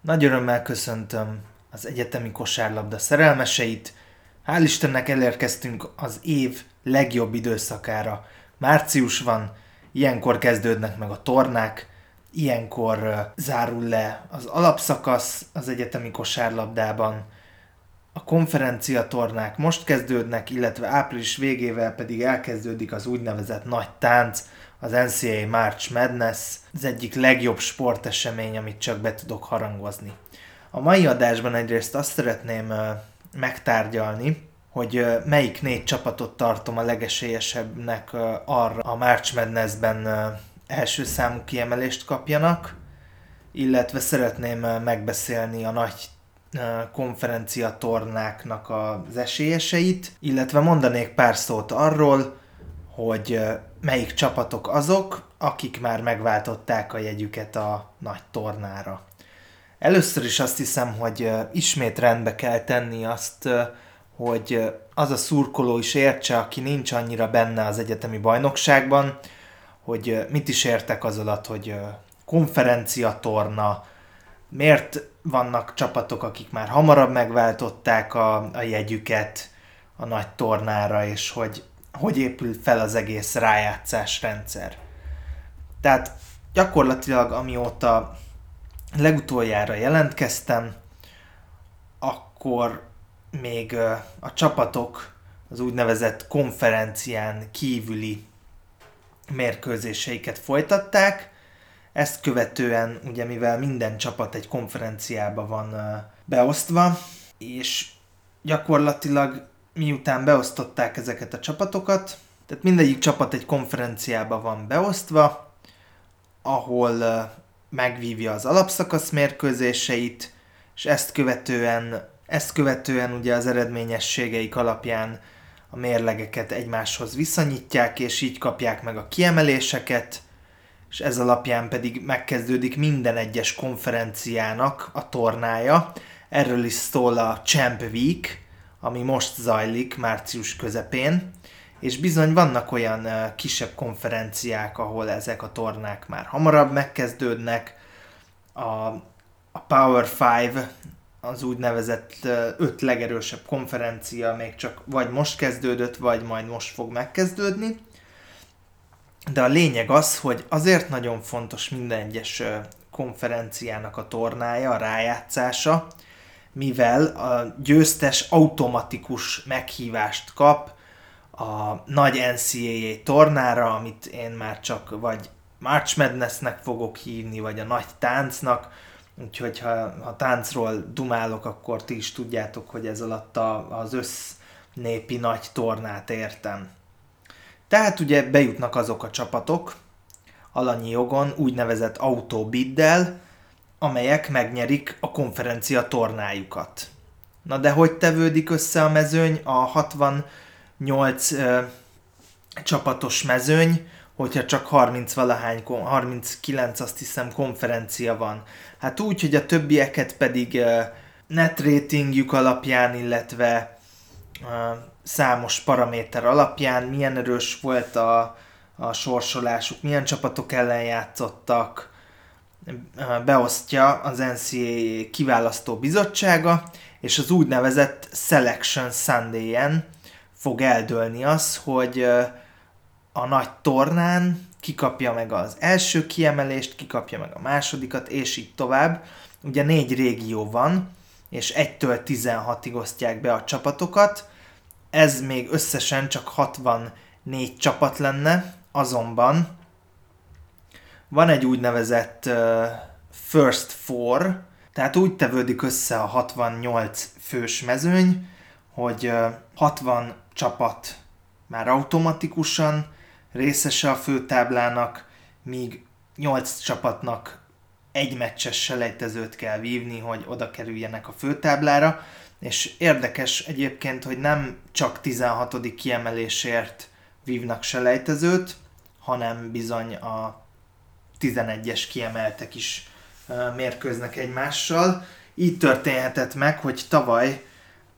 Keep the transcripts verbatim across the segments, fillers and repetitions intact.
Nagy örömmel köszöntöm az egyetemi kosárlabda szerelmeseit. Hál' Istennek elérkeztünk az év legjobb időszakára. Március van, ilyenkor kezdődnek meg a tornák, ilyenkor zárul le az alapszakasz az egyetemi kosárlabdában. A konferenciatornák most kezdődnek, illetve április végével pedig elkezdődik az úgynevezett nagy tánc, az en cé á á March Madness, az egyik legjobb sportesemény, amit csak be tudok harangozni. A mai adásban egyrészt azt szeretném megtárgyalni, hogy melyik négy csapatot tartom a legesélyesebbnek arra a March Madnessben első számú kiemelést kapjanak, illetve szeretném megbeszélni a nagy konferencia tornáknak az esélyeseit, illetve mondanék pár szót arról, hogy melyik csapatok azok, akik már megváltották a jegyüket a nagy tornára. Először is azt hiszem, hogy ismét rendbe kell tenni azt, hogy az a szurkoló is értse, aki nincs annyira benne az egyetemi bajnokságban, hogy mit is értek az alatt, hogy konferencia torna, miért vannak csapatok, akik már hamarabb megváltották a, a jegyüket a nagy tornára, és hogy hogy épül fel az egész rájátszás rendszer. Tehát gyakorlatilag amióta legutoljára jelentkeztem, akkor még a csapatok az úgynevezett konferencián kívüli mérkőzéseiket folytatták. Ezt követően, ugye mivel minden csapat egy konferenciába van beosztva, és gyakorlatilag miután beosztották ezeket a csapatokat, tehát mindegyik csapat egy konferenciába van beosztva, ahol megvívja az alapszakasz mérkőzéseit, és ezt követően, ezt követően ugye az eredményességeik alapján a mérlegeket egymáshoz viszonyítják, és így kapják meg a kiemeléseket, és ez alapján pedig megkezdődik minden egyes konferenciának a tornája. Erről is szól a Champ Week, ami most zajlik március közepén, és bizony vannak olyan uh, kisebb konferenciák, ahol ezek a tornák már hamarabb megkezdődnek. A, a Power Five, az úgynevezett uh, öt legerősebb konferencia még csak vagy most kezdődött, vagy majd most fog megkezdődni. De a lényeg az, hogy azért nagyon fontos minden egyes uh, konferenciának a tornája, a rájátszása, mivel a győztes automatikus meghívást kap a nagy en cé á á tornára, amit én már csak vagy March Madnessnek fogok hívni, vagy a nagy táncnak, úgyhogy ha, ha táncról dumálok, akkor ti is tudjátok, hogy ez alatt a, az össznépi nagy tornát értem. Tehát ugye bejutnak azok a csapatok alanyi jogon úgynevezett autobiddel, amelyek megnyerik a konferencia tornájukat. Na de hogy tevődik össze a mezőny, a hatvannyolc ö, csapatos mezőny, hogyha csak harminc valahány, harminckilenc azt hiszem konferencia van? Hát úgy, hogy a többieket pedig ö, net ratingjük alapján, illetve ö, számos paraméter alapján, milyen erős volt a, a sorsolásuk, milyen csapatok ellen játszottak, beosztja az en cé á á kiválasztó bizottsága, és az úgynevezett Selection Sundayen fog eldőlni az, hogy a nagy tornán kikapja meg az első kiemelést, kikapja meg a másodikat, és így tovább. Ugye négy régió van, és egytől tizenhatig osztják be a csapatokat, ez még összesen csak hatvannégy csapat lenne, azonban van egy úgynevezett uh, First Four, tehát úgy tevődik össze a hatvannyolc fős mezőny, hogy uh, hatvan csapat már automatikusan részese a főtáblának, míg nyolc csapatnak egy meccses selejtezőt kell vívni, hogy oda kerüljenek a főtáblára, és érdekes egyébként, hogy nem csak tizenhatodik kiemelésért vívnak selejtezőt, hanem bizony a tizenegyes kiemeltek is mérkőznek egymással. Így történhetett meg, hogy tavaly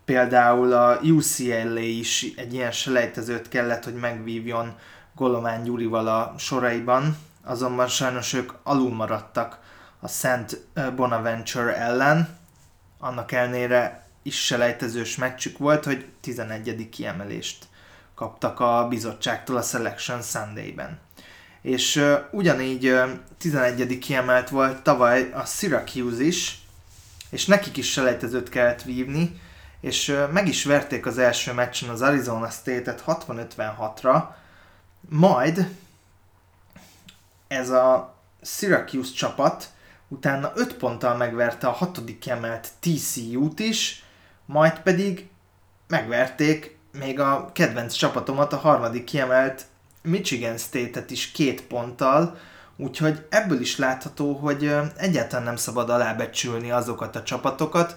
például a u cé el á is egy ilyen selejtezőt kellett, hogy megvívjon Golomán Gyurival a soraiban, azonban sajnos ők alul maradtak a Saint Bonaventure ellen, annak ellenére is selejtezős meccsük volt, hogy tizenegyedik kiemelést kaptak a bizottságtól a Selection Sunday-ben. És uh, ugyanígy uh, tizenegyedik kiemelt volt tavaly a Syracuse is, és nekik is selejtezőt kellett vívni, és uh, meg is verték az első meccsen az Arizona State-et hatvan ötvenhatra, majd ez a Syracuse csapat utána öt ponttal megverte a hatodik kiemelt té cé út is, majd pedig megverték még a kedvenc csapatomat, a harmadik kiemelt Michigan State-et is két ponttal, úgyhogy ebből is látható, hogy egyáltalán nem szabad alábecsülni azokat a csapatokat,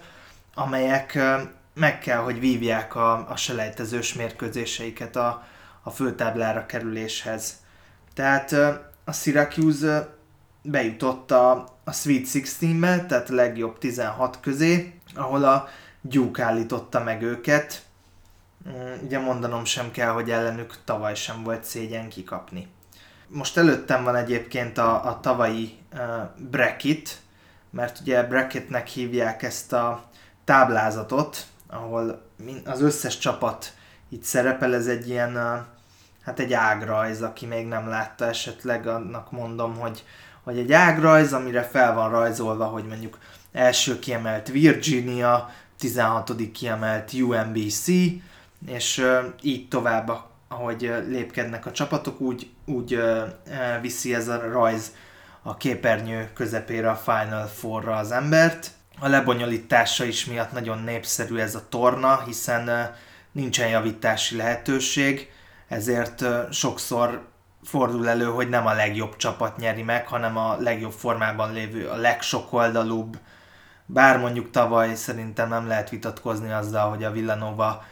amelyek meg kell, hogy vívják a, a selejtezős mérkőzéseiket a, a főtáblára kerüléshez. Tehát a Syracuse bejutott a, a Sweet tizenhatba, tehát a legjobb tizenhat közé, ahol a Duke állította meg őket. Ugye mondanom sem kell, hogy ellenük tavaly sem volt szégyen kikapni. Most előttem van egyébként a, a tavalyi uh, bracket, mert ugye bracketnek hívják ezt a táblázatot, ahol az összes csapat itt szerepel, ez egy ilyen, uh, hát egy ágrajz, aki még nem látta esetleg, annak mondom, hogy, hogy egy ágrajz, amire fel van rajzolva, hogy mondjuk első kiemelt Virginia, tizenhatodik kiemelt u em bé cé, és így tovább, ahogy lépkednek a csapatok, úgy, úgy viszi ez a rajz a képernyő közepére a Final Four-ra az embert. A lebonyolítása is miatt nagyon népszerű ez a torna, hiszen nincsen javítási lehetőség, ezért sokszor fordul elő, hogy nem a legjobb csapat nyeri meg, hanem a legjobb formában lévő, a legsokoldalúbb. Bár mondjuk tavaly szerintem nem lehet vitatkozni azzal, hogy a Villanova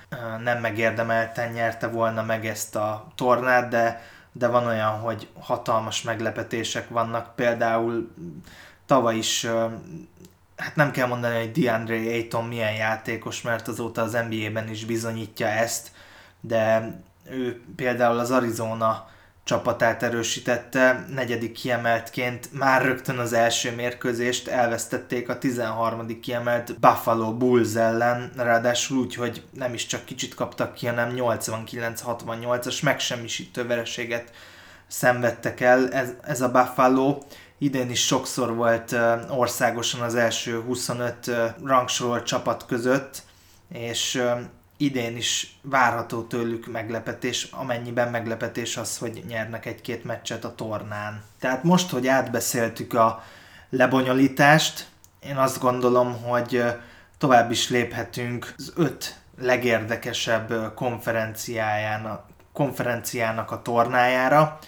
nem megérdemelten nyerte volna meg ezt a tornát, de, de van olyan, hogy hatalmas meglepetések vannak. Például tavaly is, hát nem kell mondani, hogy DeAndre Ayton milyen játékos, mert azóta az en bé á-ben is bizonyítja ezt, de ő például az Arizona csapatát erősítette, negyedik kiemeltként már rögtön az első mérkőzést elvesztették a tizenharmadik kiemelt Buffalo Bulls ellen, ráadásul úgy, hogy nem is csak kicsit kaptak ki, hanem nyolcvankilenc hatvannyolcas megsemmisítő vereséget szenvedtek el. Ez, ez a Buffalo idén is sokszor volt országosan az első huszonöt rangsorolt csapat között, és idén is várható tőlük meglepetés, amennyiben meglepetés az, hogy nyernek egy-két meccset a tornán. Tehát most, hogy átbeszéltük a lebonyolítást, én azt gondolom, hogy tovább is léphetünk az öt legérdekesebb konferenciájának, konferenciának a tornájára,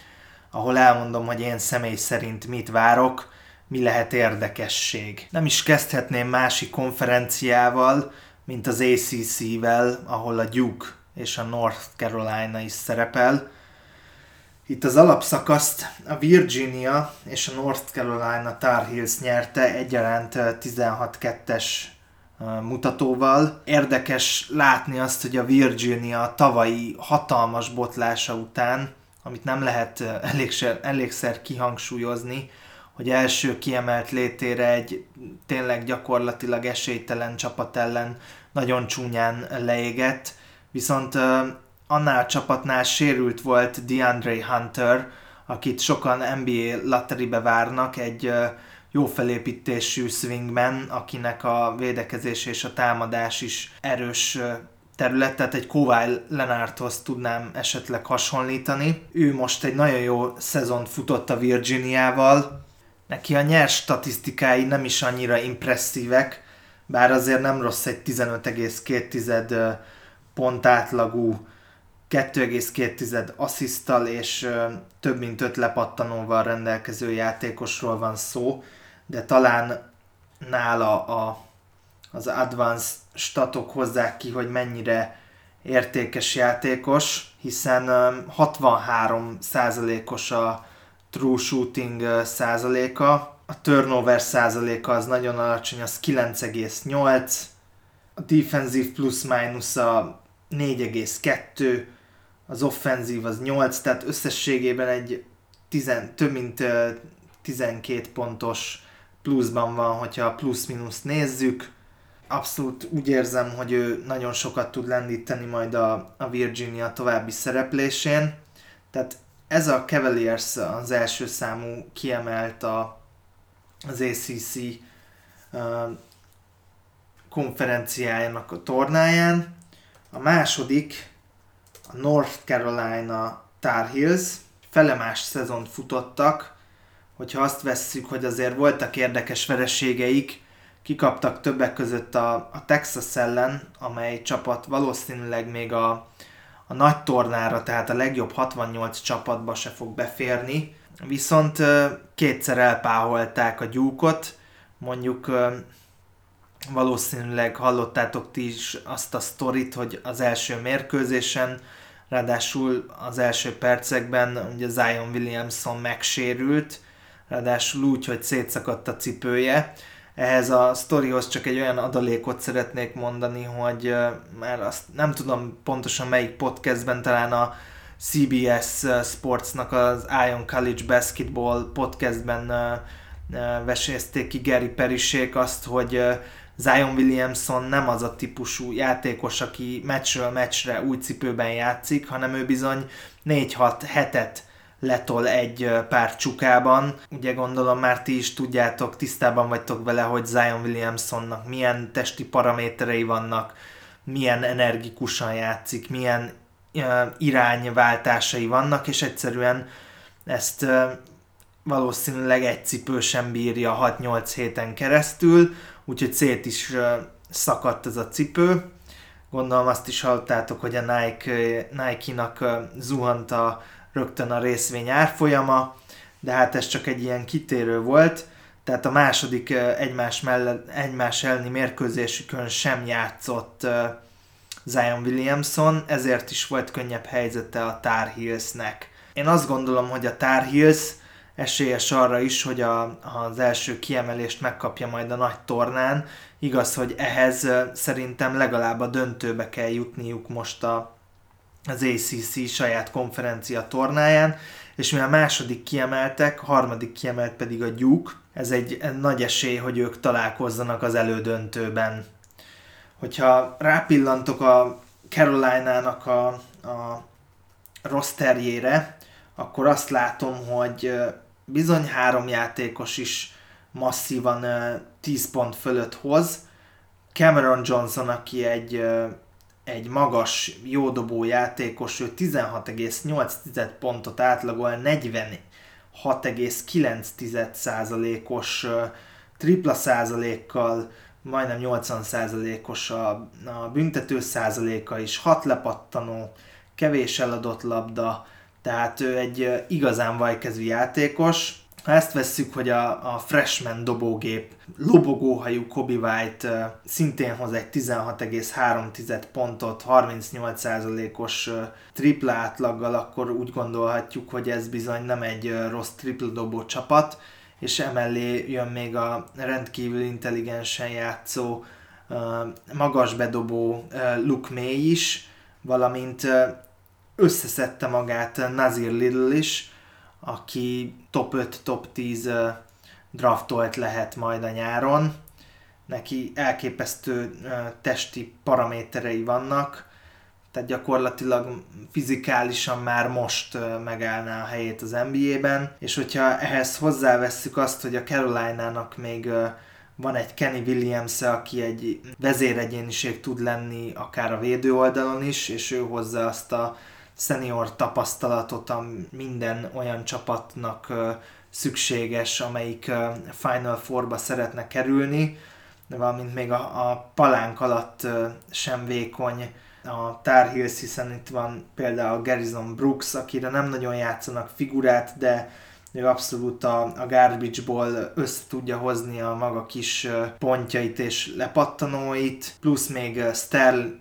ahol elmondom, hogy én személy szerint mit várok, mi lehet érdekesség. Nem is kezdhetném másik konferenciával, mint az á cé cé-vel, ahol a Duke és a North Carolina is szerepel. Itt az alapszakaszt a Virginia és a North Carolina Tar Heels nyerte egyaránt tizenhat kettes mutatóval. Érdekes látni azt, hogy a Virginia tavalyi hatalmas botlása után, amit nem lehet elégszer, elégszer kihangsúlyozni, hogy első kiemelt létére egy tényleg gyakorlatilag esélytelen csapat ellen nagyon csúnyán leégett, viszont annál a csapatnál sérült volt DeAndre Hunter, akit sokan en bé á latteribe várnak, egy jó felépítésű swingman, akinek a védekezés és a támadás is erős terület, tehát egy Kawhi Leonardhoz tudnám esetleg hasonlítani. Ő most egy nagyon jó szezont futott a Virginiával, neki a nyers statisztikái nem is annyira impresszívek, bár azért nem rossz egy tizenöt egész kettő pont átlagú, két egész kettő assziszttal és több mint öt lepattanóval rendelkező játékosról van szó, de talán nála a, az advanced statok hozzák ki, hogy mennyire értékes játékos, hiszen hatvanhárom százalékos a true shooting százaléka, a turnover százaléka az nagyon alacsony, az kilenc egész nyolc, a defensív plusz-minusz a négy egész kettő, az offenzív az nyolc, tehát összességében egy tíz, több mint tizenkét pontos pluszban van, hogyha a plusz-minuszt nézzük. Abszolút úgy érzem, hogy ő nagyon sokat tud lendíteni majd a, a Virginia további szereplésén. Tehát ez a Cavaliers az első számú kiemelt a, az á cé cé uh, konferenciájának a tornáján. A második a North Carolina Tar Heels. Felemás szezont futottak, hogyha azt vesszük, hogy azért voltak érdekes vereségeik, kikaptak többek között a, a Texas ellen, amely csapat valószínűleg még a, a nagy tornára, tehát a legjobb hatvannyolc csapatba se fog beférni. Viszont kétszer elpáholták a Duke-ot, mondjuk valószínűleg hallottátok ti is azt a sztorit, hogy az első mérkőzésen, ráadásul az első percekben ugye Zion Williamson megsérült, ráadásul úgy, hogy szétszakadt a cipője. Ehhez a sztorihoz csak egy olyan adalékot szeretnék mondani, hogy már azt nem tudom pontosan melyik podcastben, talán a cé bé es Sportsnak az Ion College Basketball podcastben vesézték ki Gary Parrishék azt, hogy Zion Williamson nem az a típusú játékos, aki meccsről meccsre új cipőben játszik, hanem ő bizony négy-hat hetet letol egy pár csukában. Ugye gondolom már ti is tudjátok, tisztában vagytok vele, hogy Zion Williamsonnak milyen testi paraméterei vannak, milyen energikusan játszik, milyen uh, irányváltásai vannak, és egyszerűen ezt uh, valószínűleg egy cipő sem bírja hat-nyolc héten keresztül, úgyhogy szét is uh, szakadt ez a cipő. Gondolom azt is hallottátok, hogy a Nike, Nike-nak uh, zuhant a rögtön a részvény árfolyama, de hát ez csak egy ilyen kitérő volt, tehát a második egymás, mellett, egymás elleni mérkőzésükön sem játszott Zion Williamson, ezért is volt könnyebb helyzete a Tar Heelsnek. Én azt gondolom, hogy a Tar Heels esélyes arra is, hogy a, az első kiemelést megkapja majd a nagy tornán. Igaz, hogy ehhez szerintem legalább a döntőbe kell jutniuk most a az á cé cé saját konferencia tornáján, és mi a második kiemeltek, a harmadik kiemelt pedig a Duke. Ez egy nagy esély, hogy ők találkozzanak az elődöntőben. Hogyha rápillantok a Carolina-nak a, a rosterjére, akkor azt látom, hogy bizony három játékos is masszívan tíz pont fölött hoz. Cameron Johnson, aki egy egy magas, jódobó játékos, ő tizenhat egész nyolc pontot átlagol, negyvenhat egész kilenc százalékos tripla százalékkal, majdnem nyolcvan százalékos a, a büntető százaléka is, hat lepattanó, kevés eladott labda, tehát ő egy igazán vajkezű játékos. Ha ezt vesszük, hogy a, a freshman dobógép, lobogóhajú Kobe White szintén hoz egy tizenhat egész három pontot, harmincnyolc százalékos tripla átlaggal, akkor úgy gondolhatjuk, hogy ez bizony nem egy rossz tripla dobó csapat, és emellé jön még a rendkívül intelligensen játszó, magas bedobó Luke May is, valamint összeszedte magát Nazir Liddell is, aki top öt, top tíz draftolt lehet majd a nyáron. Neki elképesztő testi paraméterei vannak, tehát gyakorlatilag fizikálisan már most megállná a helyét az en bé á-ben. És hogyha ehhez hozzávesszük azt, hogy a Carolina-nak még van egy Kenny Williams, aki egy vezéregyéniség tud lenni akár a védő oldalon is, és ő hozza azt a senior tapasztalatot, ami minden olyan csapatnak szükséges, amelyik Final Four-ba szeretne kerülni, valamint még a, a palánk alatt sem vékony a Tar Heels, hiszen itt van például Garrison Brooks, akire nem nagyon játszanak figurát, de ő abszolút a, a garbage-ból össze tudja hozni a maga kis pontjait és lepattanóit, plusz még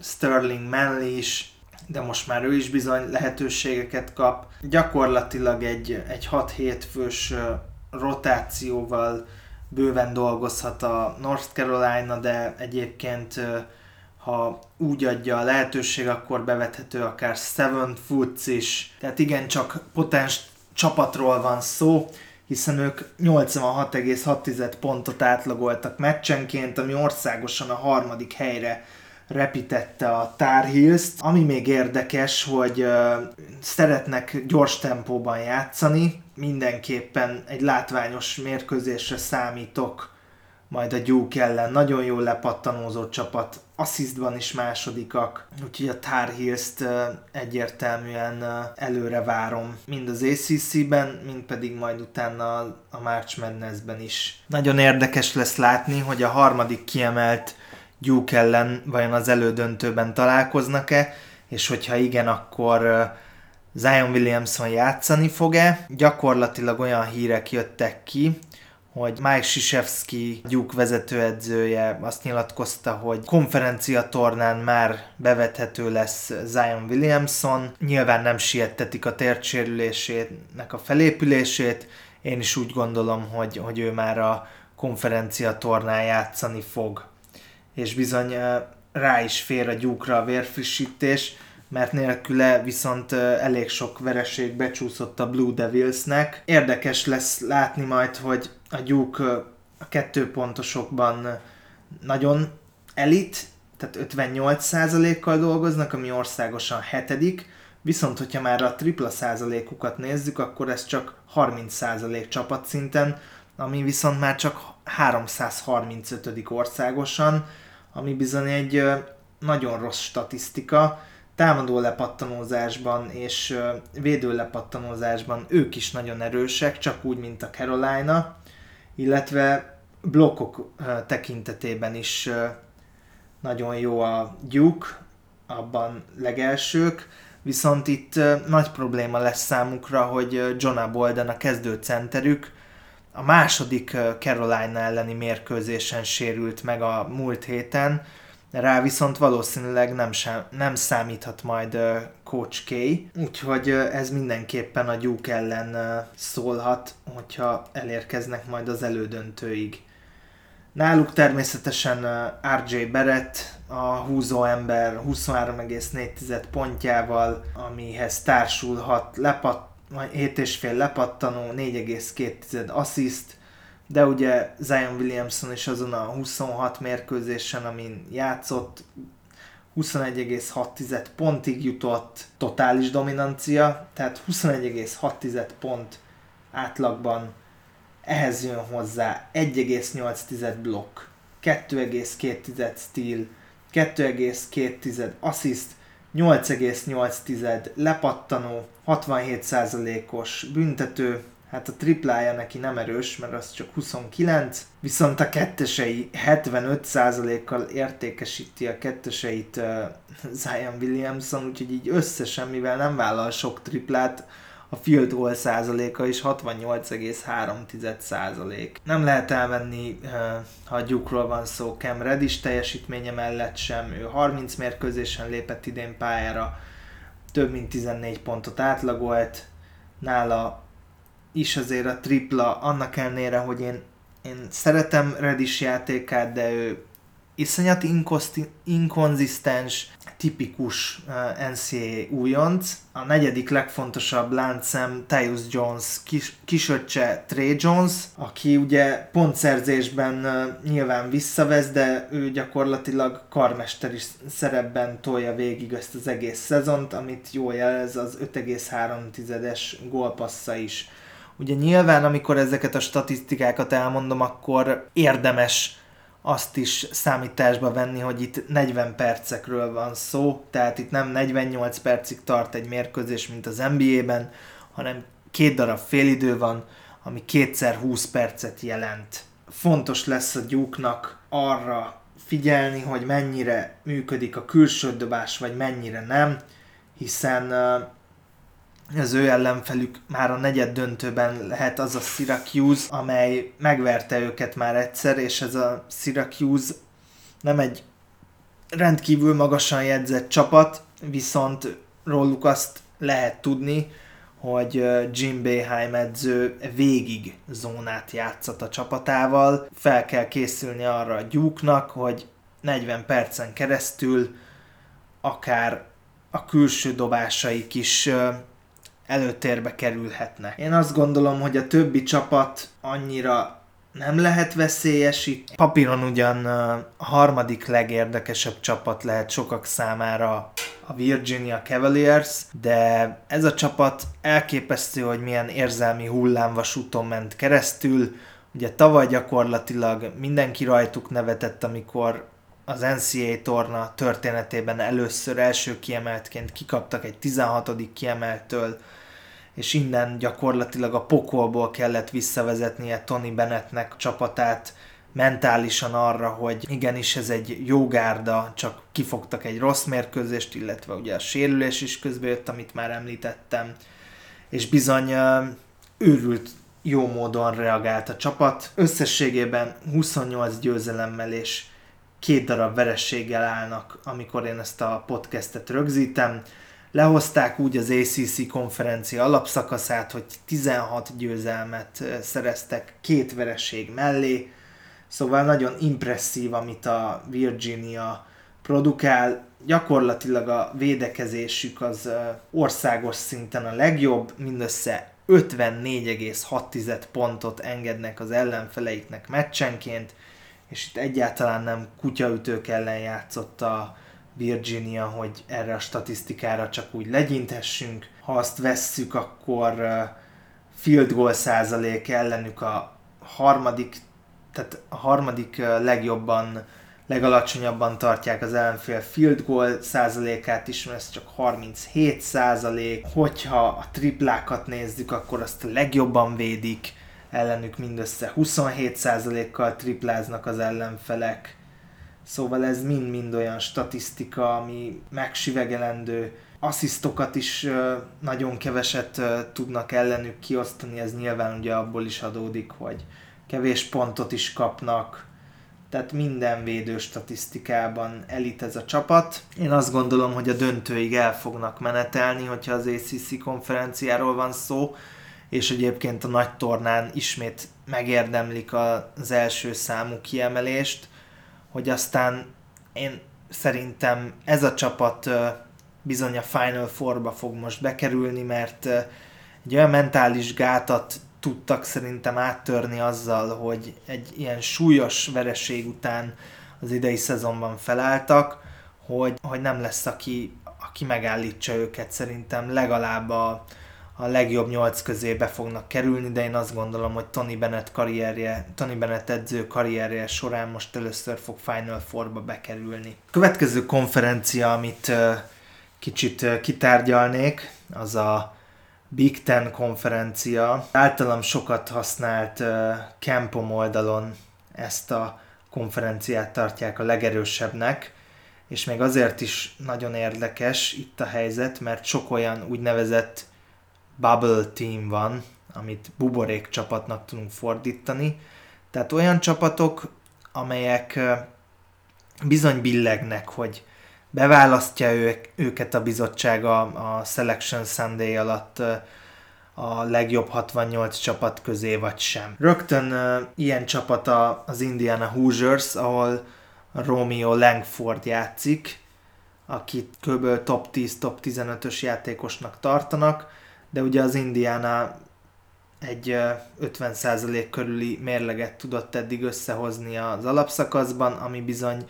Sterling Manley is, de most már ő is bizony lehetőségeket kap. Gyakorlatilag egy, egy hat-hét fős rotációval bőven dolgozhat a North Carolina, de egyébként ha úgy adja a lehetőség, akkor bevethető akár Seven Foods is. Tehát igencsak potens csapatról van szó, hiszen ők nyolcvanhat egész hat pontot átlagoltak meccsenként, ami országosan a harmadik helyre repítette a Tar Heels-t. Ami még érdekes, hogy ö, szeretnek gyors tempóban játszani, mindenképpen egy látványos mérkőzésre számítok majd a Duke ellen. Nagyon jól lepattanózó csapat, asszisztban is másodikak, úgyhogy a Tar Heels-t egyértelműen előre várom, mind az á cé cében, mind pedig majd utána a March Madness-ben is. Nagyon érdekes lesz látni, hogy a harmadik kiemelt Duke ellen vajon az elődöntőben találkoznak-e, és hogyha igen, akkor Zion Williamson játszani fog-e. Gyakorlatilag olyan hírek jöttek ki, hogy Mike Krzyzewski, Duke vezetőedzője azt nyilatkozta, hogy konferencia tornán már bevethető lesz Zion Williamson. Nyilván nem siettetik a térdsérülésének a felépülését. Én is úgy gondolom, hogy, hogy ő már a konferencia tornán játszani fog. És bizony rá is fér a Duke-ra a vérfrissítés, mert nélküle viszont elég sok vereség becsúszott a Blue Devilsnek. Érdekes lesz látni majd, hogy a Duke a kettőpontosokban nagyon elit, tehát ötvennyolc százalékkal dolgoznak, ami országosan hetedik, viszont hogyha már a tripla százalékukat nézzük, akkor ez csak harminc százalék csapatszinten, ami viszont már csak háromszázharmincötödik országosan, ami bizony egy nagyon rossz statisztika. Támadó lepattanózásban és védő lepattanózásban ők is nagyon erősek, csak úgy, mint a Carolina, illetve blokkok tekintetében is nagyon jó a Duke, abban legelsők, viszont itt nagy probléma lesz számukra, hogy Jonah Bolden, a kezdőcenterük, a második Carolina elleni mérkőzésen sérült meg a múlt héten, rá viszont valószínűleg nem, sem, nem számíthat majd uh, Coach K, úgyhogy uh, ez mindenképpen a Duke ellen uh, szólhat, hogyha elérkeznek majd az elődöntőig. Náluk természetesen uh, er jé Barrett, a húzóember huszonhárom egész négy pontjával, amihez társulhat lepat, hét egész öt lepattanó, négy egész két assziszt, de ugye Zion Williamson is azon a huszonhat mérkőzésen, amin játszott, huszonegy egész hat pontig jutott, totális dominancia, tehát huszonegy egész hat pont átlagban, ehhez jön hozzá egy egész nyolc blokk, két egész két steal, két egész két assist, nyolc egész nyolc lepattanó, hatvanhét százalékos büntető. Hát a triplája neki nem erős, mert az csak huszonkilenc, viszont a kettesei hetvenöt százalékkal értékesíti a ketteseit uh, Zion Williamson, úgyhogy így összesen, mivel nem vállal sok triplát, a field goal százaléka is hatvannyolc egész három százalék. Nem lehet elvenni, uh, ha a Duke-ról van szó, Cam Reddish teljesítménye mellett sem, ő harminc mérkőzésen lépett idén pályára, több mint tizennégy pontot átlagolt, nála is azért a tripla, annak ellenére, hogy én, én szeretem Reddish játékát, de ő iszonyat inkoszti, inkonzisztens, tipikus uh, en cé á á újonc. A negyedik legfontosabb láncszem Tyus Jones kis, kisöccse Trey Jones, aki ugye pontszerzésben uh, nyilván visszavesz, de ő gyakorlatilag karmesteri szerepben tolja végig ezt az egész szezont, amit jól jelez az öt egész három gólpassza is. Ugye nyilván, amikor ezeket a statisztikákat elmondom, akkor érdemes azt is számításba venni, hogy itt negyven percekről van szó, tehát itt nem negyvennyolc percig tart egy mérkőzés, mint az en bé á-ben, hanem két darab félidő van, ami kétszer húsz percet jelent. Fontos lesz a Duke-nak arra figyelni, hogy mennyire működik a külső dobás, vagy mennyire nem, hiszen az ő ellenfelük már a negyed döntőben lehet az a Syracuse, amely megverte őket már egyszer, és ez a Syracuse nem egy rendkívül magasan jegyzett csapat, viszont róluk azt lehet tudni, hogy Jim Boeheim edző végig zónát játszott a csapatával. Fel kell készülni arra a Duke-nak, hogy negyven percen keresztül akár a külső dobásaik is előtérbe kerülhetnek. Én azt gondolom, hogy a többi csapat annyira nem lehet veszélyes itt. Papíron ugyan a harmadik legérdekesebb csapat lehet sokak számára a Virginia Cavaliers, de ez a csapat elképesztő, hogy milyen érzelmi hullámvasúton ment keresztül. Ugye tavaly gyakorlatilag mindenki rajtuk nevetett, amikor az en cé á á torna történetében először első kiemeltként kikaptak egy tizenhatodik kiemeltől, és innen gyakorlatilag a pokolból kellett visszavezetnie Tony Bennettnek csapatát mentálisan arra, hogy igenis ez egy jó gárda, csak kifogtak egy rossz mérkőzést, illetve ugye a sérülés is közbe jött, amit már említettem, és bizony őrült jó módon reagált a csapat. Összességében huszonnyolc győzelemmel és két darab vereséggel állnak, amikor én ezt a podcastet rögzítem. Lehozták úgy az á cé cé konferencia alapszakaszát, hogy tizenhat győzelmet szereztek két vereség mellé, szóval nagyon impresszív, amit a Virginia produkál. Gyakorlatilag a védekezésük az országos szinten a legjobb, mindössze ötvennégy egész hat pontot engednek az ellenfeleiknek meccsenként, és itt egyáltalán nem kutyaütők ellen játszott a Virginia, hogy erre a statisztikára csak úgy legyintessünk. Ha azt vesszük, akkor field goal százalék ellenük a harmadik, tehát a harmadik legjobban, legalacsonyabban tartják az ellenfél field goal százalékát is, mert ez csak harminchét százalék. Hogyha a triplákat nézzük, akkor azt a legjobban védik, ellenük mindössze huszonhét százalékkal tripláznak az ellenfelek. Szóval ez mind-mind olyan statisztika, ami megsüvegelendő. Asszisztokat is nagyon keveset tudnak ellenük kiosztani, ez nyilván ugye abból is adódik, hogy kevés pontot is kapnak. Tehát minden védő statisztikában elit ez a csapat. Én azt gondolom, hogy a döntőig el fognak menetelni, hogyha az á cé cé konferenciáról van szó, és egyébként a nagy tornán ismét megérdemlik az első számú kiemelést, hogy aztán én szerintem ez a csapat bizony a Final Fourba fog most bekerülni, mert egy olyan mentális gátat tudtak szerintem áttörni azzal, hogy egy ilyen súlyos vereség után az idei szezonban felálltak, hogy, hogy nem lesz, aki, aki megállítsa őket. Szerintem legalább a, a legjobb nyolc közébe fognak kerülni, de én azt gondolom, hogy Tony Bennett karrierje, Tony Bennett edző karrierje során most először fog Final Fourba bekerülni. A következő konferencia, amit kicsit kitárgyalnék, az a Big Ten konferencia. Általam sokat használt uh, Kempom oldalon ezt a konferenciát tartják a legerősebbnek, és még azért is nagyon érdekes itt a helyzet, mert sok olyan úgynevezett bubble team van, amit buborék csapatnak tudunk fordítani. Tehát olyan csapatok, amelyek uh, bizony billegnek, hogy beválasztja őket a bizottság a, a Selection Sunday alatt a legjobb hatvannyolc csapat közé, vagy sem. Rögtön ilyen csapat az Indiana Hoosiers, ahol Romeo Langford játszik, akit kb. top tíz, top tizenötös játékosnak tartanak, de ugye az Indiana egy ötven százalék körüli mérleget tudott eddig összehozni az alapszakaszban, ami bizony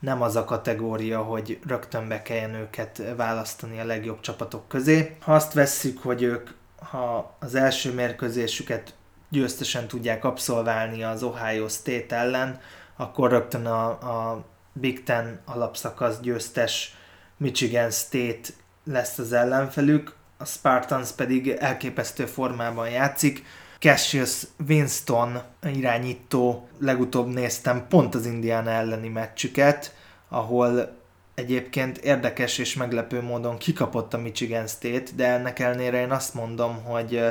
nem az a kategória, hogy rögtön be kelljen őket választani a legjobb csapatok közé. Ha azt vesszük, hogy ők, ha az első mérkőzésüket győztesen tudják abszolválni az Ohio State ellen, akkor rögtön a, a Big Ten alapszakasz győztes Michigan State lesz az ellenfelük, a Spartans pedig elképesztő formában játszik. Cassius Winston irányító, legutóbb néztem pont az Indiana elleni meccsüket, ahol egyébként érdekes és meglepő módon kikapott a Michigan State, de ennek ellenére én azt mondom, hogy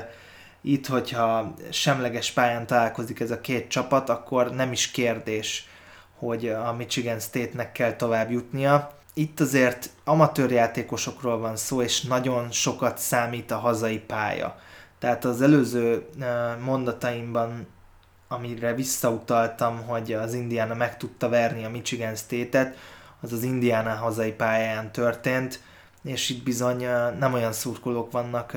itt, hogyha semleges pályán találkozik ez a két csapat, akkor nem is kérdés, hogy a Michigan State-nek kell tovább jutnia. Itt azért amatőr játékosokról van szó, és nagyon sokat számít a hazai pálya. Tehát az előző mondataimban, amire visszautaltam, hogy az Indiana meg tudta verni a Michigan State-et, az az Indiana hazai pályán történt, és itt bizony nem olyan szurkolók vannak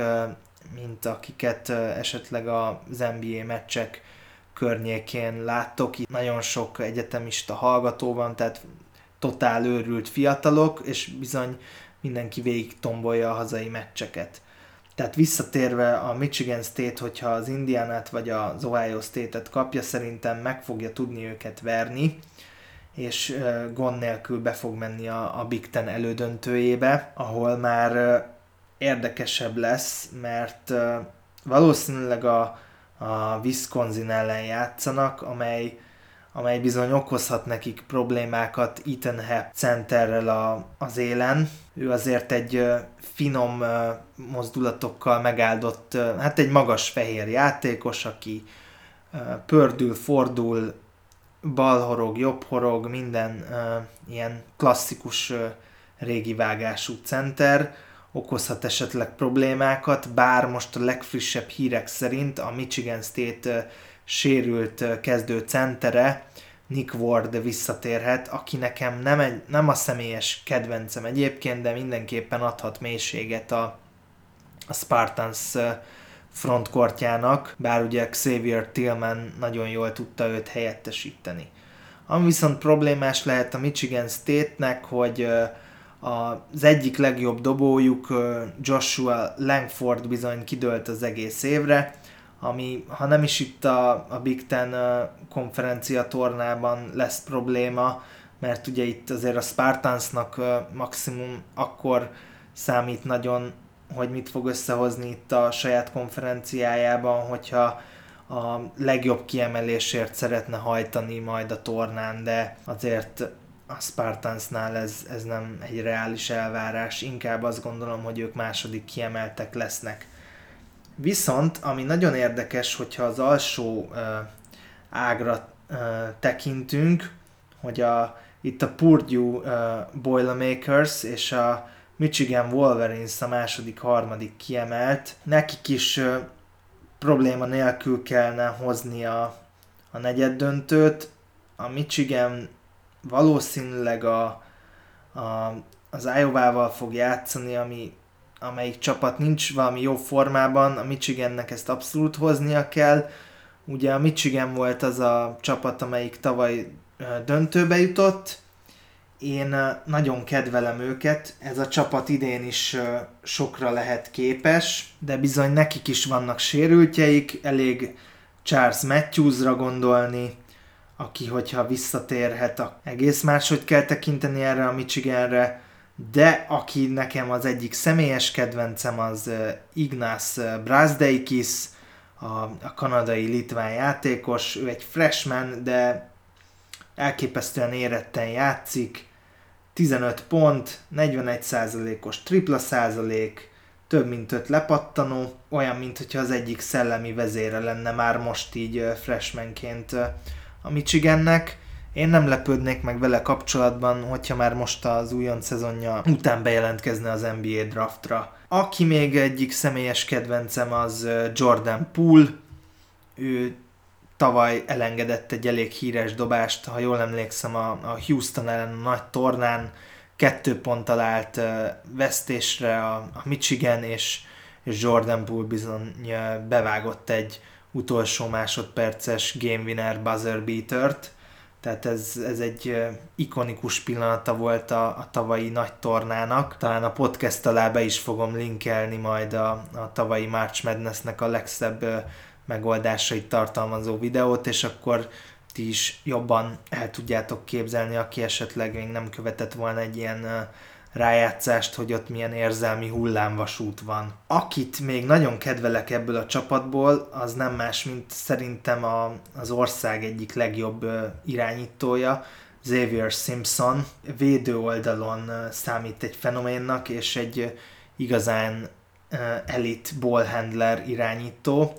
mint akiket esetleg az en bé á meccsek környékén láttok. Itt nagyon sok egyetemista hallgató van, tehát totál őrült fiatalok, és bizony mindenki végig tombolja a hazai meccseket. Tehát visszatérve a Michigan State, hogyha az Indianát vagy az Ohio State-et kapja, szerintem meg fogja tudni őket verni, és gond nélkül be fog menni a, a Big Ten elődöntőjébe, ahol már érdekesebb lesz, mert valószínűleg a, a Wisconsin ellen játszanak, amely, amely bizony okozhat nekik problémákat Ethan Happ centerrel a, az élen. Ő azért egy finom mozdulatokkal megáldott, hát egy magas fehér játékos, aki pördül, fordul, balhorog, jobbhorog, minden uh, ilyen klasszikus uh, régi vágású center, okozhat esetleg problémákat, bár most a legfrissebb hírek szerint a Michigan State uh, sérült uh, kezdő centere, Nick Ward visszatérhet, aki nekem nem, egy, nem a személyes kedvencem egyébként, de mindenképpen adhat mélységet a, a Spartans uh, frontkortjának, bár ugye Xavier Tillman nagyon jól tudta őt helyettesíteni. Ami viszont problémás lehet a Michigan State-nek, hogy az egyik legjobb dobójuk, Joshua Langford bizony kidőlt az egész évre, ami ha nem is itt a, a Big Ten konferencia tornában lesz probléma, mert ugye itt azért a Spartansnak maximum akkor számít nagyon, hogy mit fog összehozni itt a saját konferenciájában, hogyha a legjobb kiemelésért szeretne hajtani majd a tornán, de azért a Spartansnál ez, ez nem egy reális elvárás, inkább azt gondolom, hogy ők második kiemeltek lesznek. Viszont, ami nagyon érdekes, hogyha az alsó ö, ágra ö, tekintünk, hogy a, itt a Purdue ö, Boilermakers és a Michigan Wolverines a második-harmadik kiemelt. Nekik is ö, probléma nélkül kellene hozni a, a negyeddöntőt. A Michigan valószínűleg a, a, az Iowával fog játszani, ami, amelyik csapat nincs valami jó formában. A Michigannek ezt abszolút hoznia kell. Ugye a Michigan volt az a csapat, amelyik tavaly ö, döntőbe jutott. Én nagyon kedvelem őket, ez a csapat idén is sokra lehet képes, de bizony nekik is vannak sérültjeik, elég Charles Matthewsra gondolni, aki hogyha visszatérhet, egész máshogy kell tekinteni erre a Michiganre, de aki nekem az egyik személyes kedvencem, az Ignác Brazdeikis, a, a kanadai-litván játékos, ő egy freshman, de elképesztően éretten játszik, tizenöt pont, negyvenegy százalékos tripla százalék, több mint öt lepattanó, olyan, mintha az egyik szellemi vezére lenne már most így freshmanként a Michigannek. Én nem lepődnék meg vele kapcsolatban, hogyha már most az újonc szezonja után bejelentkezne az en bé á draftra. Aki még egyik személyes kedvencem, az Jordan Poole, ő tavaly elengedett egy elég híres dobást, ha jól emlékszem, a, a Houston ellen a nagy tornán kettő ponttal állt uh, vesztésre a, a Michigan, és, és Jordan Poole bizony uh, bevágott egy utolsó másodperces game winner buzzer beatert, tehát ez, ez egy uh, ikonikus pillanata volt a, a tavalyi nagy tornának. Talán a podcast alá be is fogom linkelni majd a, a tavalyi March Madnessnek a legszebb uh, megoldásait tartalmazó videót, és akkor ti is jobban el tudjátok képzelni, aki esetleg még nem követett volna egy ilyen rájátszást, hogy ott milyen érzelmi hullámvasút van. Akit még nagyon kedvelek ebből a csapatból, az nem más, mint szerintem a, az ország egyik legjobb irányítója, Xavier Simpson. Védő oldalon számít egy fenoménnak, és egy igazán elit ballhandler irányító.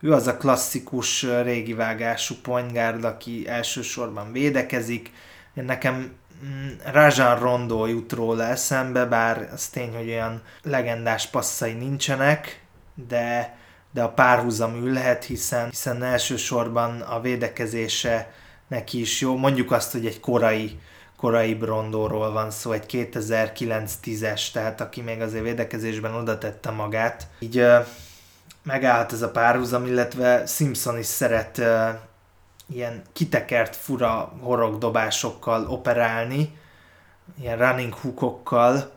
Ő az a klasszikus régi vágású point guard, aki elsősorban védekezik. Nekem Rajon Rondo jut róla eszembe, bár az tény, hogy olyan legendás passzai nincsenek, de, de a párhuzam ül lehet, hiszen, hiszen elsősorban a védekezése neki is jó. Mondjuk azt, hogy egy korai, korai Rondóról van szó, egy kétezer-kilenc-tízes, tehát aki még azért védekezésben oda tette magát. Így... megállt ez a párhuzam, illetve Simpson is szeret uh, ilyen kitekert fura horogdobásokkal operálni, ilyen running hookokkal,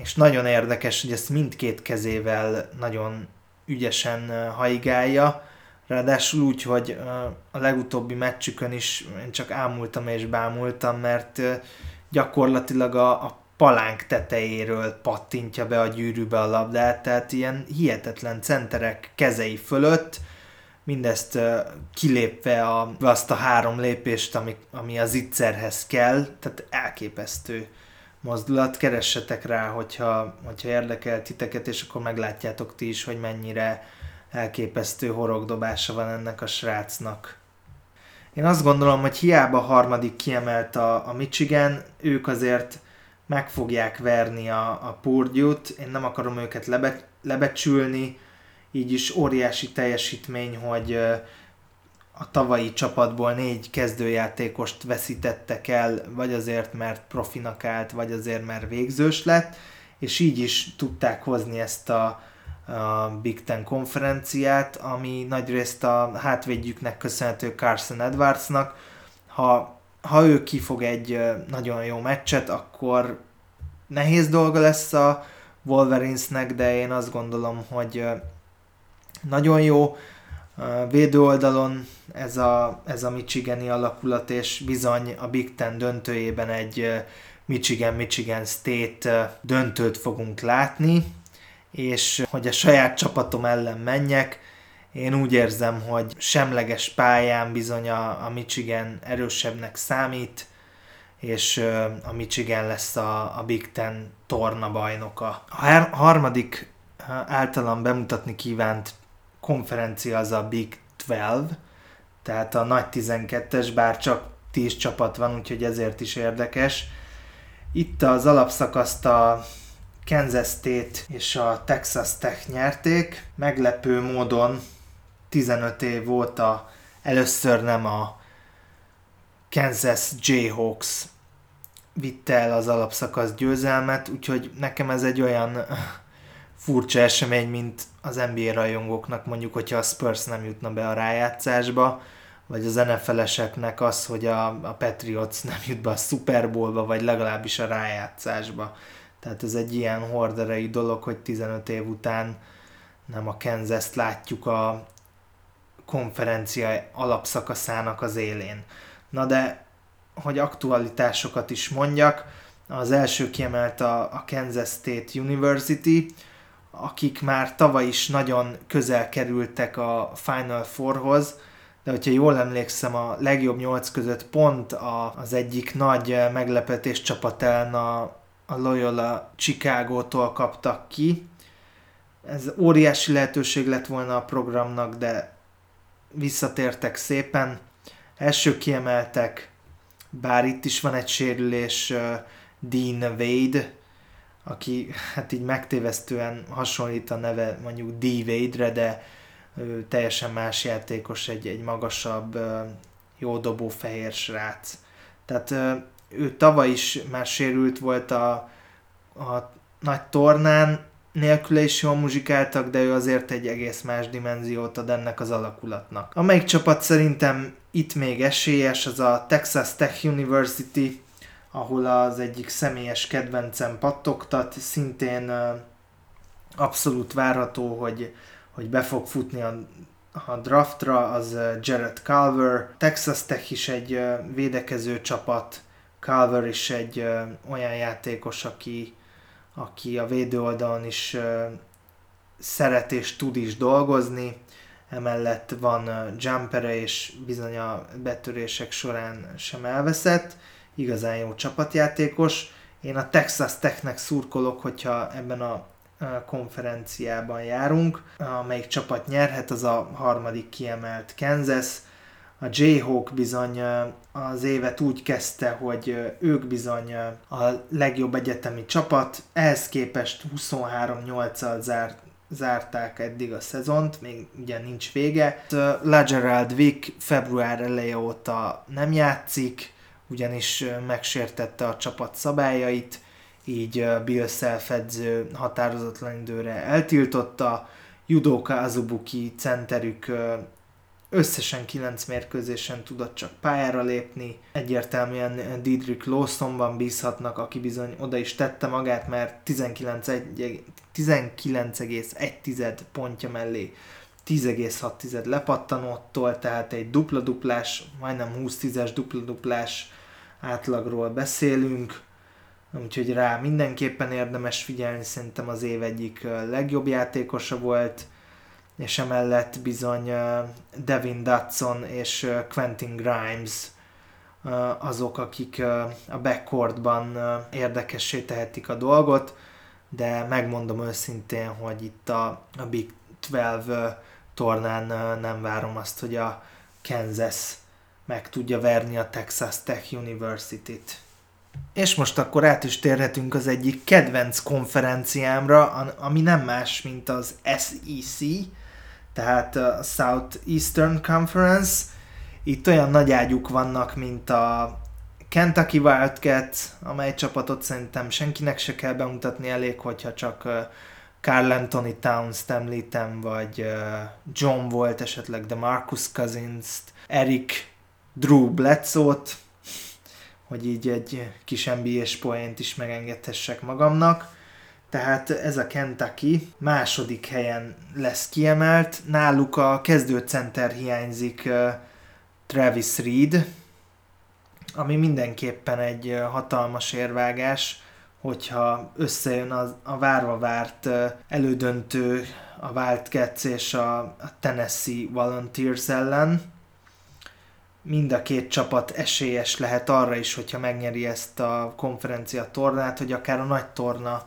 és nagyon érdekes, hogy ezt mindkét kezével nagyon ügyesen haigálja, ráadásul úgy, hogy a legutóbbi meccsükön is én csak ámultam és bámultam, mert gyakorlatilag a, a palánk tetejéről pattintja be a gyűrűbe a labdát, tehát ilyen hihetetlen centerek kezei fölött, mindezt kilépve a, azt a három lépést, ami, ami az itzerhez kell, tehát elképesztő mozdulat. Keressetek rá, hogyha, hogyha érdekel titeket, és akkor meglátjátok ti is, hogy mennyire elképesztő horogdobása van ennek a srácnak. Én azt gondolom, hogy hiába harmadik kiemelt a, a Michigan, ők azért meg fogják verni a, a Purdue-t, én nem akarom őket lebe, lebecsülni, így is óriási teljesítmény, hogy a tavalyi csapatból négy kezdőjátékost veszítettek el, vagy azért, mert profinak állt, vagy azért, mert végzős lett, és így is tudták hozni ezt a, a Big Ten konferenciát, ami nagyrészt a hátvédjüknek köszönhető Carson Edwardsnak. Ha, ha ő kifog egy nagyon jó meccset, akkor nehéz dolga lesz a Wolverinesnek, de én azt gondolom, hogy nagyon jó védő oldalon ez a, ez a michigani alakulat, és bizony a Big Ten döntőjében egy Michigan-Michigan State döntőt fogunk látni, és hogy a saját csapatom ellen menjek, én úgy érzem, hogy semleges pályán bizony a, a Michigan erősebbnek számít, és a Michigan lesz a, a Big Ten torna bajnoka. A harmadik általam bemutatni kívánt konferencia az a Big tizenkettő, tehát a nagy tizenkettes, bár csak tíz csapat van, úgyhogy ezért is érdekes. Itt az alapszakaszt a Kansas State és a Texas Tech nyerték. Meglepő módon tizenöt év óta először nem a Kansas Jayhawks vitte el az alapszakasz győzelmet, úgyhogy nekem ez egy olyan furcsa esemény, mint az en bé á rajongóknak mondjuk, hogyha a Spurs nem jutna be a rájátszásba, vagy az en ef el-eseknek az, hogy a, a Patriots nem jut be a Super Bowlba, vagy legalábbis a rájátszásba. Tehát ez egy ilyen horderei dolog, hogy tizenöt év után nem a Kansas-t látjuk a konferencia alapszakaszának az élén. Na de, hogy aktualitásokat is mondjak, az első kiemelt a, a Kansas State University, akik már tavaly is nagyon közel kerültek a Final Fourhoz, de hogyha jól emlékszem, a legjobb nyolc között pont a, az egyik nagy meglepetés csapat ellen a, a Loyola Chicago-tól kaptak ki. Ez óriási lehetőség lett volna a programnak, de visszatértek szépen. Első kiemeltek, bár itt is van egy sérülés, Dean Wade, aki hát így megtévesztően hasonlít a neve mondjuk D. Wade-re, de ő teljesen más játékos, egy, egy magasabb, jó dobó fehér srác. Tehát ő tavaly is már sérült volt a, a nagy tornán, nélküle is jól muzsikáltak, de ő azért egy egész más dimenziót ad ennek az alakulatnak. Amelyik csapat szerintem itt még esélyes, az a Texas Tech University, ahol az egyik személyes kedvencem pattogtat, szintén abszolút várható, hogy, hogy be fog futni a, a draftra, az Jared Culver. Texas Tech is egy védekező csapat, Culver is egy olyan játékos, aki, aki a védő oldalon is szeret és tud is dolgozni, emellett van jumpere és bizony a betörések során sem elveszett, igazán jó csapatjátékos. Én a Texas Technek szurkolok, hogyha ebben a konferenciában járunk. Amelyik csapat nyerhet, az a harmadik kiemelt Kansas. A Jayhawk bizony az évet úgy kezdte, hogy ők bizony a legjobb egyetemi csapat. Ehhez képest huszonhárom nyolccal zárt, zárták eddig a szezont, még ugye nincs vége. LaGerald Vick február eleje óta nem játszik, ugyanis megsértette a csapat szabályait, így Bill Self edző határozatlan időre eltiltotta, Judoka Azubuki centerük összesen kilenc mérkőzésen tudott csak pályára lépni. Egyértelműen Didrik Lawsonban bízhatnak, aki bizony oda is tette magát, mert tizenkilenc egész egy pontja mellé tíz egész hat lepattanóttól, tehát egy dupla-duplás, majdnem húsz tízes dupla-duplás átlagról beszélünk, úgyhogy rá mindenképpen érdemes figyelni, szerintem az év egyik legjobb játékosa volt, és emellett bizony Devin Dotson és Quentin Grimes azok, akik a backcourtban érdekessé tehetik a dolgot, de megmondom őszintén, hogy itt a, a Big tizenkettő tornán nem várom azt, hogy a Kansas meg tudja verni a Texas Tech University-t. És most akkor át is térhetünk az egyik kedvenc konferenciámra, ami nem más, mint az es í cé, tehát a Southeastern Conference. Itt olyan nagy ágyuk vannak, mint a Kentucky Wildcats, amely csapatot szerintem senkinek se kell bemutatni, elég, hogyha csak Karl Anthony Towns-t említem, vagy John Volt, esetleg DeMarcus Cousins-t, Eric Drew Bledsoe-t, hogy így egy kis en bé á-s poént is megengedhessek magamnak. Tehát ez a Kentucky második helyen lesz kiemelt. Náluk a kezdőcenter hiányzik, Travis Reed, ami mindenképpen egy hatalmas érvágás, hogyha összejön az, a várva várt elődöntő a Wildcats és a, a Tennessee Volunteers ellen. Mind a két csapat esélyes lehet arra is, hogyha megnyeri ezt a konferencia tornát, hogy akár a nagy torna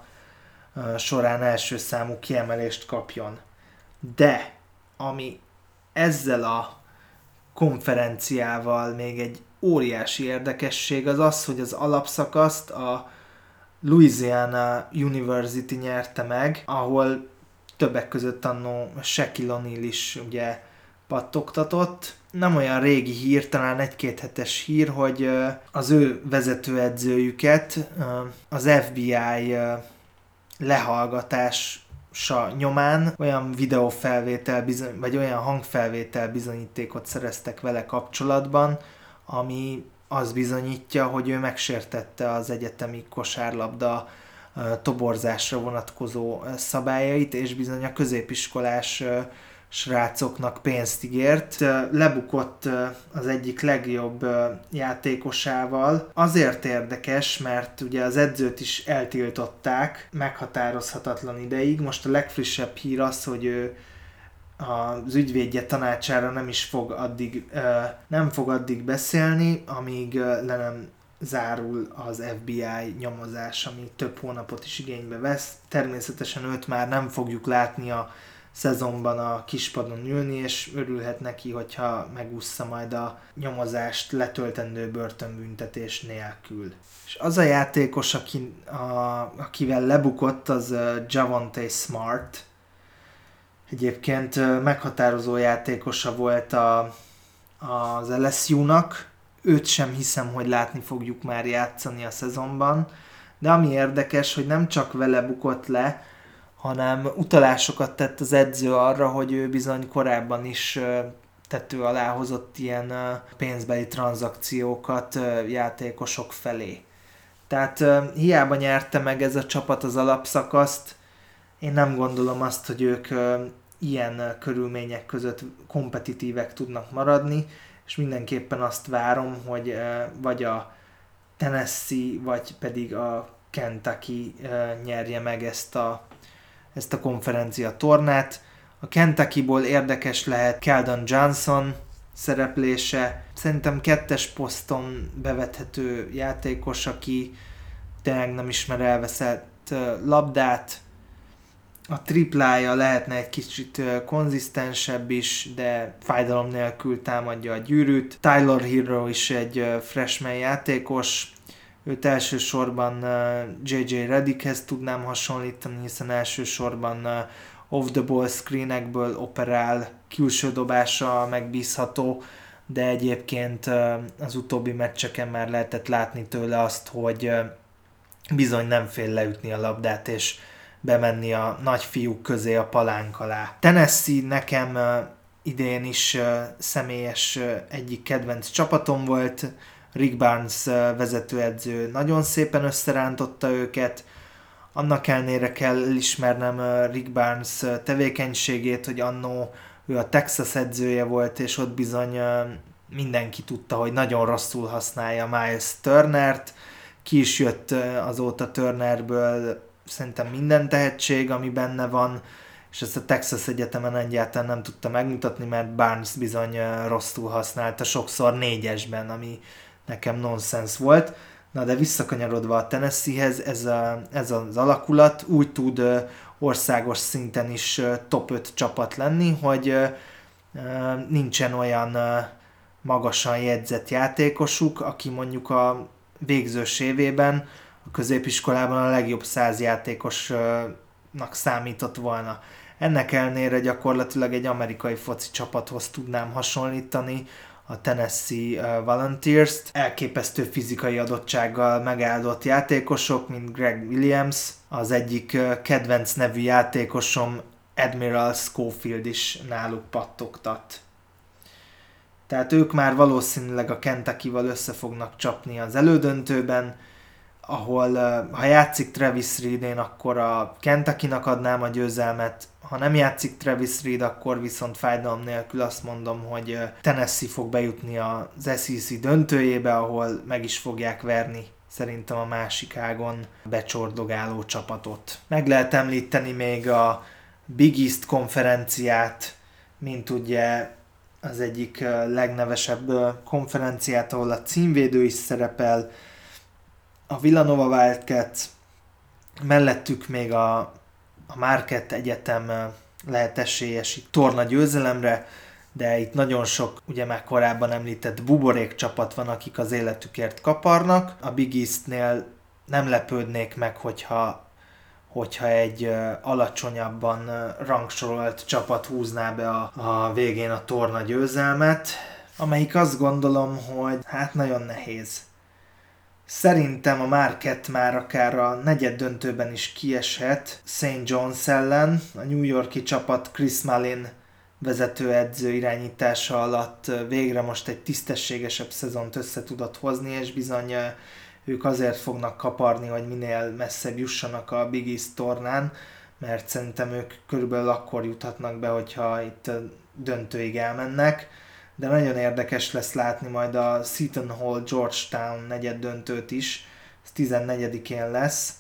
során első számú kiemelést kapjon. De ami ezzel a konferenciával még egy óriási érdekesség, az az, hogy az alapszakaszt a Louisiana University nyerte meg, ahol többek között annó Shaquille O'Neal is ugye pattogtatott. Nem olyan régi hír, talán egy-két hetes hír, hogy az ő vezetőedzőjüket az ef bé i lehallgatása nyomán olyan videófelvétel, vagy olyan hangfelvétel bizonyítékot szereztek vele kapcsolatban, ami az bizonyítja, hogy ő megsértette az egyetemi kosárlabda toborzásra vonatkozó szabályait, és bizony a középiskolás srácoknak pénzt ígért. Lebukott az egyik legjobb játékosával. Azért érdekes, mert ugye az edzőt is eltiltották meghatározhatatlan ideig. Most a legfrissebb hír az, hogy ő az ügyvédje tanácsára nem is fog addig, nem fog addig beszélni, amíg le nem zárul az ef bé i nyomozás, ami több hónapot is igénybe vesz. Természetesen őt már nem fogjuk látni a szezonban a kispadon ülni, és örülhet neki, hogyha megúszza majd a nyomozást letöltendő börtönbüntetés nélkül. És az a játékos, aki, a, akivel lebukott, az Javonte Smart. Egyébként meghatározó játékosa volt a, az el es u-nak. Őt sem hiszem, hogy látni fogjuk már játszani a szezonban. De ami érdekes, hogy nem csak vele bukott le, hanem utalásokat tett az edző arra, hogy ő bizony korábban is tető alá hozott ilyen pénzbeli tranzakciókat játékosok felé. Tehát hiába nyerte meg ez a csapat az alapszakaszt, én nem gondolom azt, hogy ők ilyen körülmények között kompetitívek tudnak maradni, és mindenképpen azt várom, hogy vagy a Tennessee, vagy pedig a Kentucky nyerje meg ezt a ezt a konferencia tornát. A Kentuckyból érdekes lehet Keldon Johnson szereplése. Szerintem kettes poszton bevethető játékos, aki tényleg nem ismer elveszett labdát. A triplája lehetne egy kicsit konzisztensebb is, de fájdalom nélkül támadja a gyűrűt. Tyler Hero is egy freshman játékos. Őt elsősorban jé jé Redickhez tudnám hasonlítani, hiszen elsősorban off-the-ball screenekből operál, külső dobása megbízható, de egyébként az utóbbi meccseken már lehetett látni tőle azt, hogy bizony nem fél leütni a labdát, és bemenni a nagy fiúk közé a palánk alá. Tennessee nekem idén is személyes egyik kedvenc csapatom volt. Rick Barnes vezetőedző nagyon szépen összerántotta őket. Annak ellenére kell elismernem Rick Barnes tevékenységét, hogy annó ő a Texas edzője volt, és ott bizony mindenki tudta, hogy nagyon rosszul használja Miles Turnert. Ki is jött azóta Turnerből szerintem minden tehetség, ami benne van, és ezt a Texas Egyetemen egyáltalán nem tudta megmutatni, mert Barnes bizony rosszul használta, sokszor négyesben, ami nekem nonsens volt. Na de visszakanyarodva a Tennesseehez, ez, a, ez az alakulat úgy tud országos szinten is top öt csapat lenni, hogy nincsen olyan magasan jegyzett játékosuk, aki mondjuk a végzős évében a középiskolában a legjobb száz játékosnak számított volna. Ennek ellenére gyakorlatilag egy amerikai foci csapathoz tudnám hasonlítani a Tennessee Volunteers-t. Elképesztő fizikai adottsággal megáldott játékosok, mint Greg Williams, az egyik kedvenc nevű játékosom Admiral Schofield is náluk pattogtat. Tehát ők már valószínűleg a Kentucky-val össze fognak csapni az elődöntőben, ahol ha játszik Travis Reed, akkor a Kentucky-nak adnám a győzelmet, ha nem játszik Travis Reed, akkor viszont fájdalom nélkül azt mondom, hogy Tennessee fog bejutni az S E C döntőjébe, ahol meg is fogják verni szerintem a másik ágon becsordogáló csapatot. Meg lehet említeni még a Big East konferenciát, mint ugye az egyik legnevesebb konferenciát, ahol a címvédő is szerepel, a Villanova Wildcats, mellettük még a, a Marquette Egyetem lehet esélyes itt torna győzelemre, de itt nagyon sok, ugye már korábban említett buborék csapat van, akik az életükért kaparnak. A Big Eastnél nem lepődnék meg, hogyha, hogyha egy alacsonyabban rangsorolt csapat húzná be a, a végén a torna győzelmet, amelyik azt gondolom, hogy hát nagyon nehéz. Szerintem a Marquette már akár a negyed döntőben is kieshet Saint John's ellen. A New Yorki csapat Chris Mullin vezetőedző irányítása alatt végre most egy tisztességesebb szezont össze tudott hozni, és bizony ők azért fognak kaparni, hogy minél messzebb jussanak a Big East tornán, mert szerintem ők körülbelül akkor juthatnak be, hogyha itt döntőig elmennek. De nagyon érdekes lesz látni majd a Seton Hall Georgetown negyed döntőt is, ez tizennegyedikén lesz.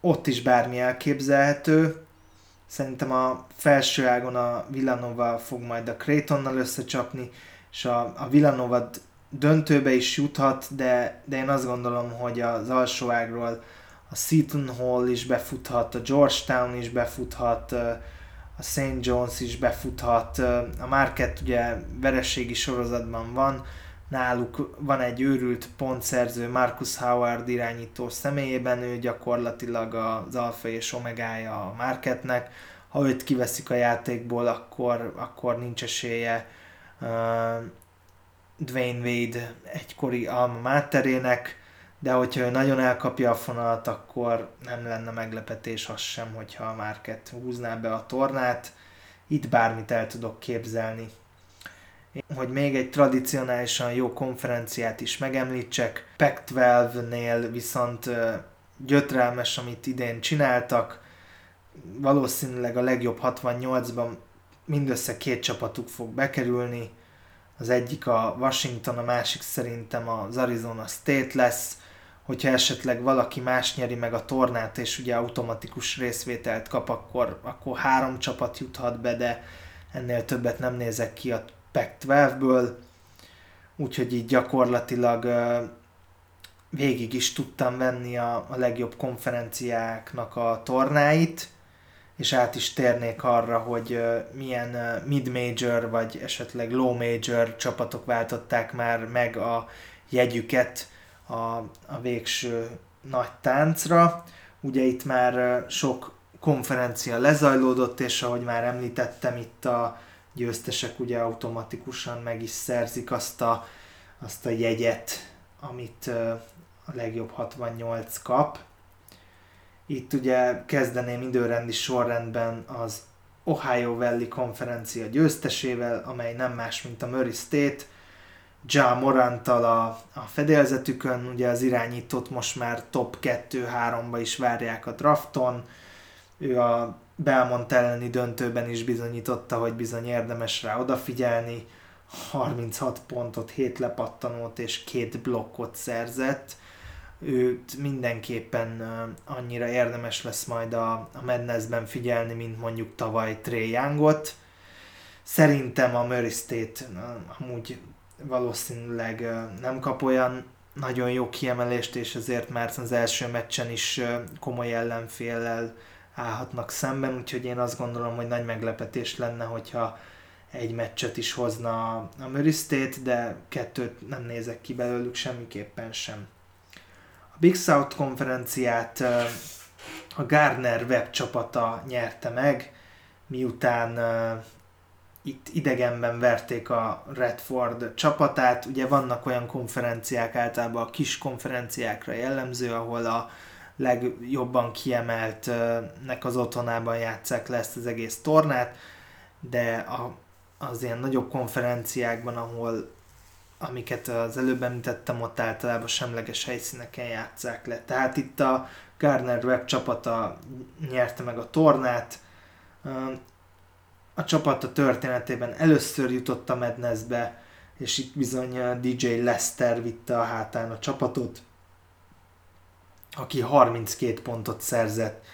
Ott is bármi elképzelhető. Szerintem a felső ágon a Villanova fog majd a Creighton-nal összecsapni, és a, a Villanova döntőbe is juthat, de, de én azt gondolom, hogy az alsó ágról a Seton Hall is befuthat, a Georgetown is befuthat, a Saint John's is befuthat, a Marquette ugye vereségi sorozatban van, náluk van egy őrült pontszerző Marcus Howard irányító személyében, ő gyakorlatilag az alfa és omegája a Marquette-nek, ha őt kiveszik a játékból, akkor, akkor nincs esélye uh, Dwayne Wade egykori alma máterének, de hogyha ő nagyon elkapja a fonalat, akkor nem lenne meglepetés az sem, hogyha a Marquette húzná be a tornát. Itt bármit el tudok képzelni. Hogy még egy tradicionálisan jó konferenciát is megemlítsek, Pac tizenkettőnél viszont gyötrelmes, amit idén csináltak. Valószínűleg a legjobb hatvannyolcban mindössze két csapatuk fog bekerülni. Az egyik a Washington, a másik szerintem az Arizona State lesz. Hogyha esetleg valaki más nyeri meg a tornát, és ugye automatikus részvételt kap, akkor, akkor három csapat juthat be, de ennél többet nem nézek ki a Pac tizenkettőből. Úgyhogy így gyakorlatilag végig is tudtam venni a, a legjobb konferenciáknak a tornáit, és át is térnék arra, hogy milyen mid-major vagy esetleg low-major csapatok váltották már meg a jegyüket a, a végső nagy táncra. Ugye itt már sok konferencia lezajlódott, és ahogy már említettem, itt a győztesek ugye automatikusan meg is szerzik azt a, azt a jegyet, amit a legjobb hatvannyolc kap. Itt ugye kezdeném időrendi sorrendben az Ohio Valley konferencia győztesével, amely nem más, mint a Murray State, Ja Moranttal a, a fedélzetükön, ugye az irányítót most már top kettő-háromba is várják a drafton, ő a Belmont elleni döntőben is bizonyította, hogy bizony érdemes rá odafigyelni, harminchat pontot, hét lepattanót és két blokkot szerzett, őt mindenképpen annyira érdemes lesz majd a, a Madnessben figyelni, mint mondjuk tavaly Trae Youngot. Szerintem a Murray State amúgy valószínűleg nem kap olyan nagyon jó kiemelést, és ezért már az első meccsen is komoly ellenféllel állhatnak szemben, úgyhogy én azt gondolom, hogy nagy meglepetés lenne, hogyha egy meccset is hozna a Murray State, de kettőt nem nézek ki belőlük semmiképpen sem. A Big South konferenciát a Gardner Webb csapata nyerte meg, miután itt idegenben verték a Radford csapatát. Ugye vannak olyan konferenciák, általában a kis konferenciákra jellemző, ahol a legjobban kiemeltnek az otthonában játsszák le ezt az egész tornát, de a, az ilyen nagyobb konferenciákban, ahol amiket az előbb említettem, ott általában semleges helyszíneken játsszák le. Tehát itt a Gardner Webb csapata nyerte meg a tornát. A csapat a történetében először jutott a Madnessbe, és itt bizony dé jé Lester vitte a hátán a csapatot, aki harminckét pontot szerzett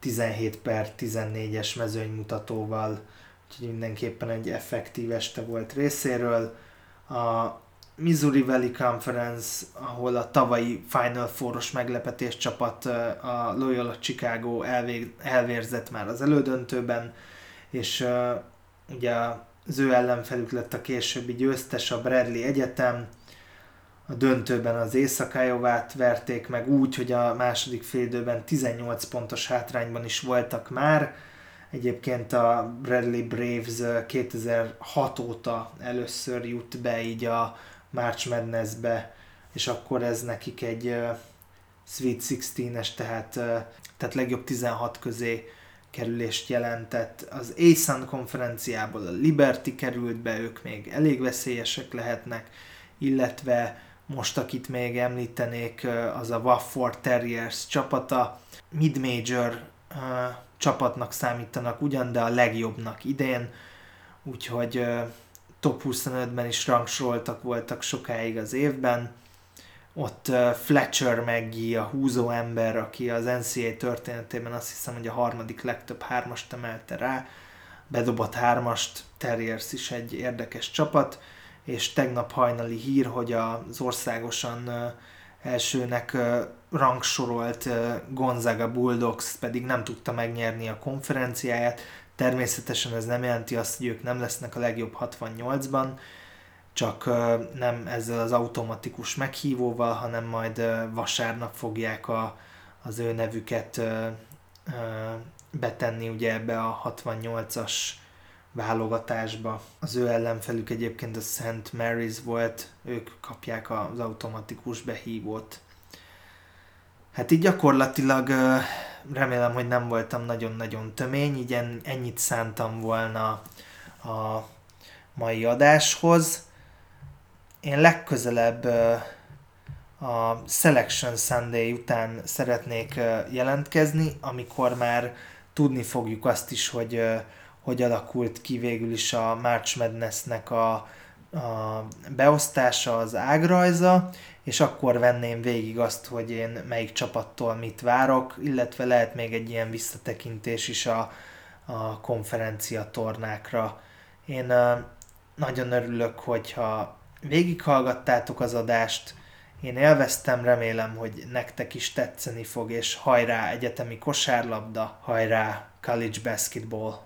tizenhét per tizennégyes mezőnymutatóval, úgyhogy mindenképpen egy effektív este volt részéről. A Missouri Valley Conference, ahol a tavalyi Final Four-os meglepetés csapat a Loyola Chicago elvég, elvérzett már az elődöntőben, és uh, ugye az ő ellenfelük lett a későbbi győztes, a Bradley Egyetem. A döntőben az Észak-Iowát verték meg úgy, hogy a második félidőben tizennyolc pontos hátrányban is voltak már. Egyébként a Bradley Braves kétezer-hat óta először jut be így a March Madnessbe, és akkor ez nekik egy uh, Sweet tizennégyes, tehát, uh, tehát legjobb tizenhat közé kerülést jelentett. Az A S U N konferenciából a Liberty került be, ők még elég veszélyesek lehetnek, illetve most akit még említenék, az a Wofford Terriers csapata. Mid-major uh, csapatnak számítanak ugyan, de a legjobbnak idén, úgyhogy uh, top huszonötben is rangsoroltak voltak sokáig az évben. Ott Fletcher McGee, a húzó ember, aki az N C A A történetében azt hiszem, hogy a harmadik legtöbb hármast emelte rá, bedobott hármast, Terriers is egy érdekes csapat, és tegnap hajnali hír, hogy az országosan elsőnek rangsorolt Gonzaga Bulldogs pedig nem tudta megnyerni a konferenciáját. Természetesen ez nem jelenti azt, hogy ők nem lesznek a legjobb hatvannyolcban, csak nem ezzel az automatikus meghívóval, hanem majd vasárnap fogják a, az ő nevüket betenni ugye ebbe a hatvannyolcas válogatásba. Az ő ellenfelük egyébként a Saint Mary's volt, ők kapják az automatikus behívót. Hát így gyakorlatilag remélem, hogy nem voltam nagyon-nagyon tömény, így ennyit szántam volna a mai adáshoz. Én legközelebb a Selection Sunday után szeretnék jelentkezni, amikor már tudni fogjuk azt is, hogy hogy alakult ki végül is a March Madnessnek a, a beosztása, az ágrajza, és akkor venném végig azt, hogy én melyik csapattól mit várok, illetve lehet még egy ilyen visszatekintés is a, a konferencia tornákra. Én nagyon örülök, hogyha végighallgattátok az adást, én élveztem, remélem, hogy nektek is tetszeni fog, és hajrá egyetemi kosárlabda, hajrá college basketball!